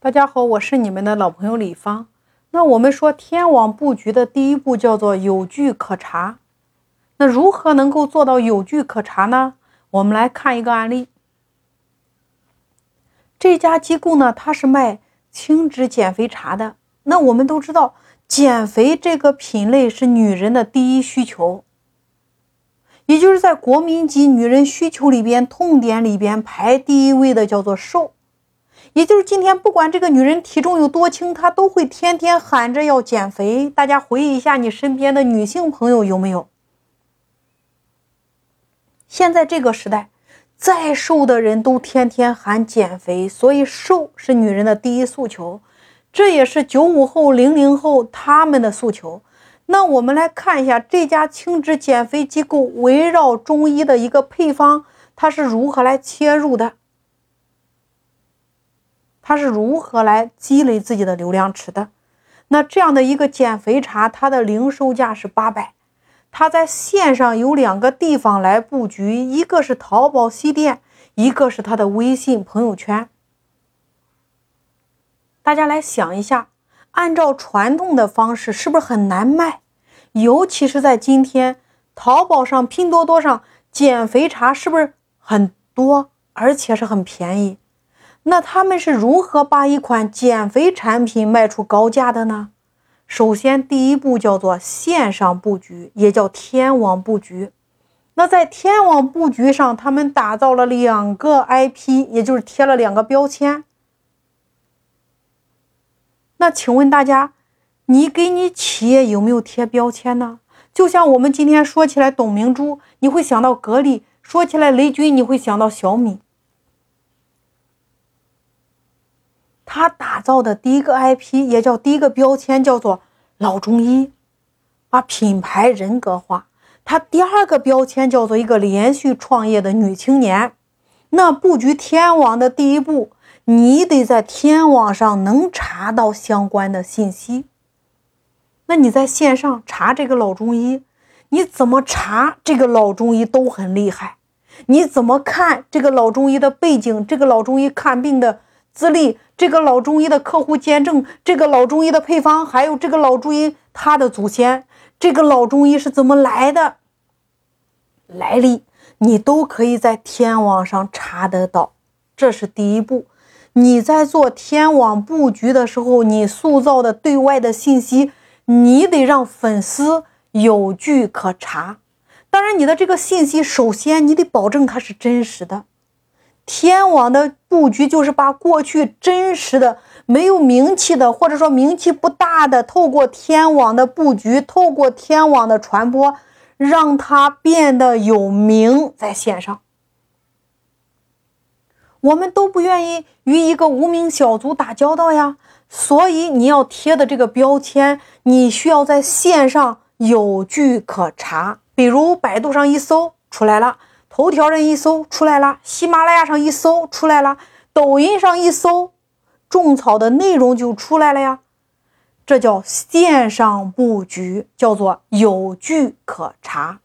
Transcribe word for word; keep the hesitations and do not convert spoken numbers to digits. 大家好，我是你们的老朋友李芳。那我们说天网布局的第一步叫做有据可查。那如何能够做到有据可查呢？我们来看一个案例。这家机构呢，它是卖轻脂减肥茶的。那我们都知道，减肥这个品类是女人的第一需求，也就是在国民级女人需求里边，痛点里边排第一位的叫做瘦。也就是今天不管这个女人体重有多轻，她都会天天喊着要减肥。大家回忆一下你身边的女性朋友有没有？现在这个时代，再瘦的人都天天喊减肥，所以瘦是女人的第一诉求，这也是九五后、零零后他们的诉求。那我们来看一下这家轻脂减肥机构围绕中医的一个配方，它是如何来切入的，它是如何来积累自己的流量池的。那这样的一个减肥茶，它的零售价是八百，它在线上有两个地方来布局，一个是淘宝西店，一个是它的微信朋友圈。大家来想一下，按照传统的方式是不是很难卖？尤其是在今天淘宝上、拼多多上，减肥茶是不是很多，而且是很便宜？那他们是如何把一款减肥产品卖出高价的呢？首先第一步叫做线上布局，也叫天网布局。那在天网布局上，他们打造了两个 I P， 也就是贴了两个标签。那请问大家，你给你企业有没有贴标签呢？就像我们今天说起来董明珠，你会想到格力；说起来雷军，你会想到小米。他打造的第一个 I P， 也叫第一个标签，叫做老中医，把品牌人格化。他第二个标签叫做一个连续创业的女青年。那布局天网的第一步，你得在天网上能查到相关的信息。那你在线上查这个老中医，你怎么查这个老中医都很厉害，你怎么看这个老中医的背景，这个老中医看病的资历，这个老中医的客户见证，这个老中医的配方，还有这个老中医他的祖先，这个老中医是怎么来的来历，你都可以在天网上查得到。这是第一步，你在做天网布局的时候，你塑造的对外的信息，你得让粉丝有据可查。当然你的这个信息，首先你得保证它是真实的。天网的布局就是把过去真实的、没有名气的，或者说名气不大的，透过天网的布局，透过天网的传播，让它变得有名在线上。我们都不愿意与一个无名小卒打交道呀，所以你要贴的这个标签，你需要在线上有据可查。比如百度上一搜出来了，头条上一搜出来了，喜马拉雅上一搜出来了，抖音上一搜，种草的内容就出来了呀。这叫线上布局，叫做有据可查。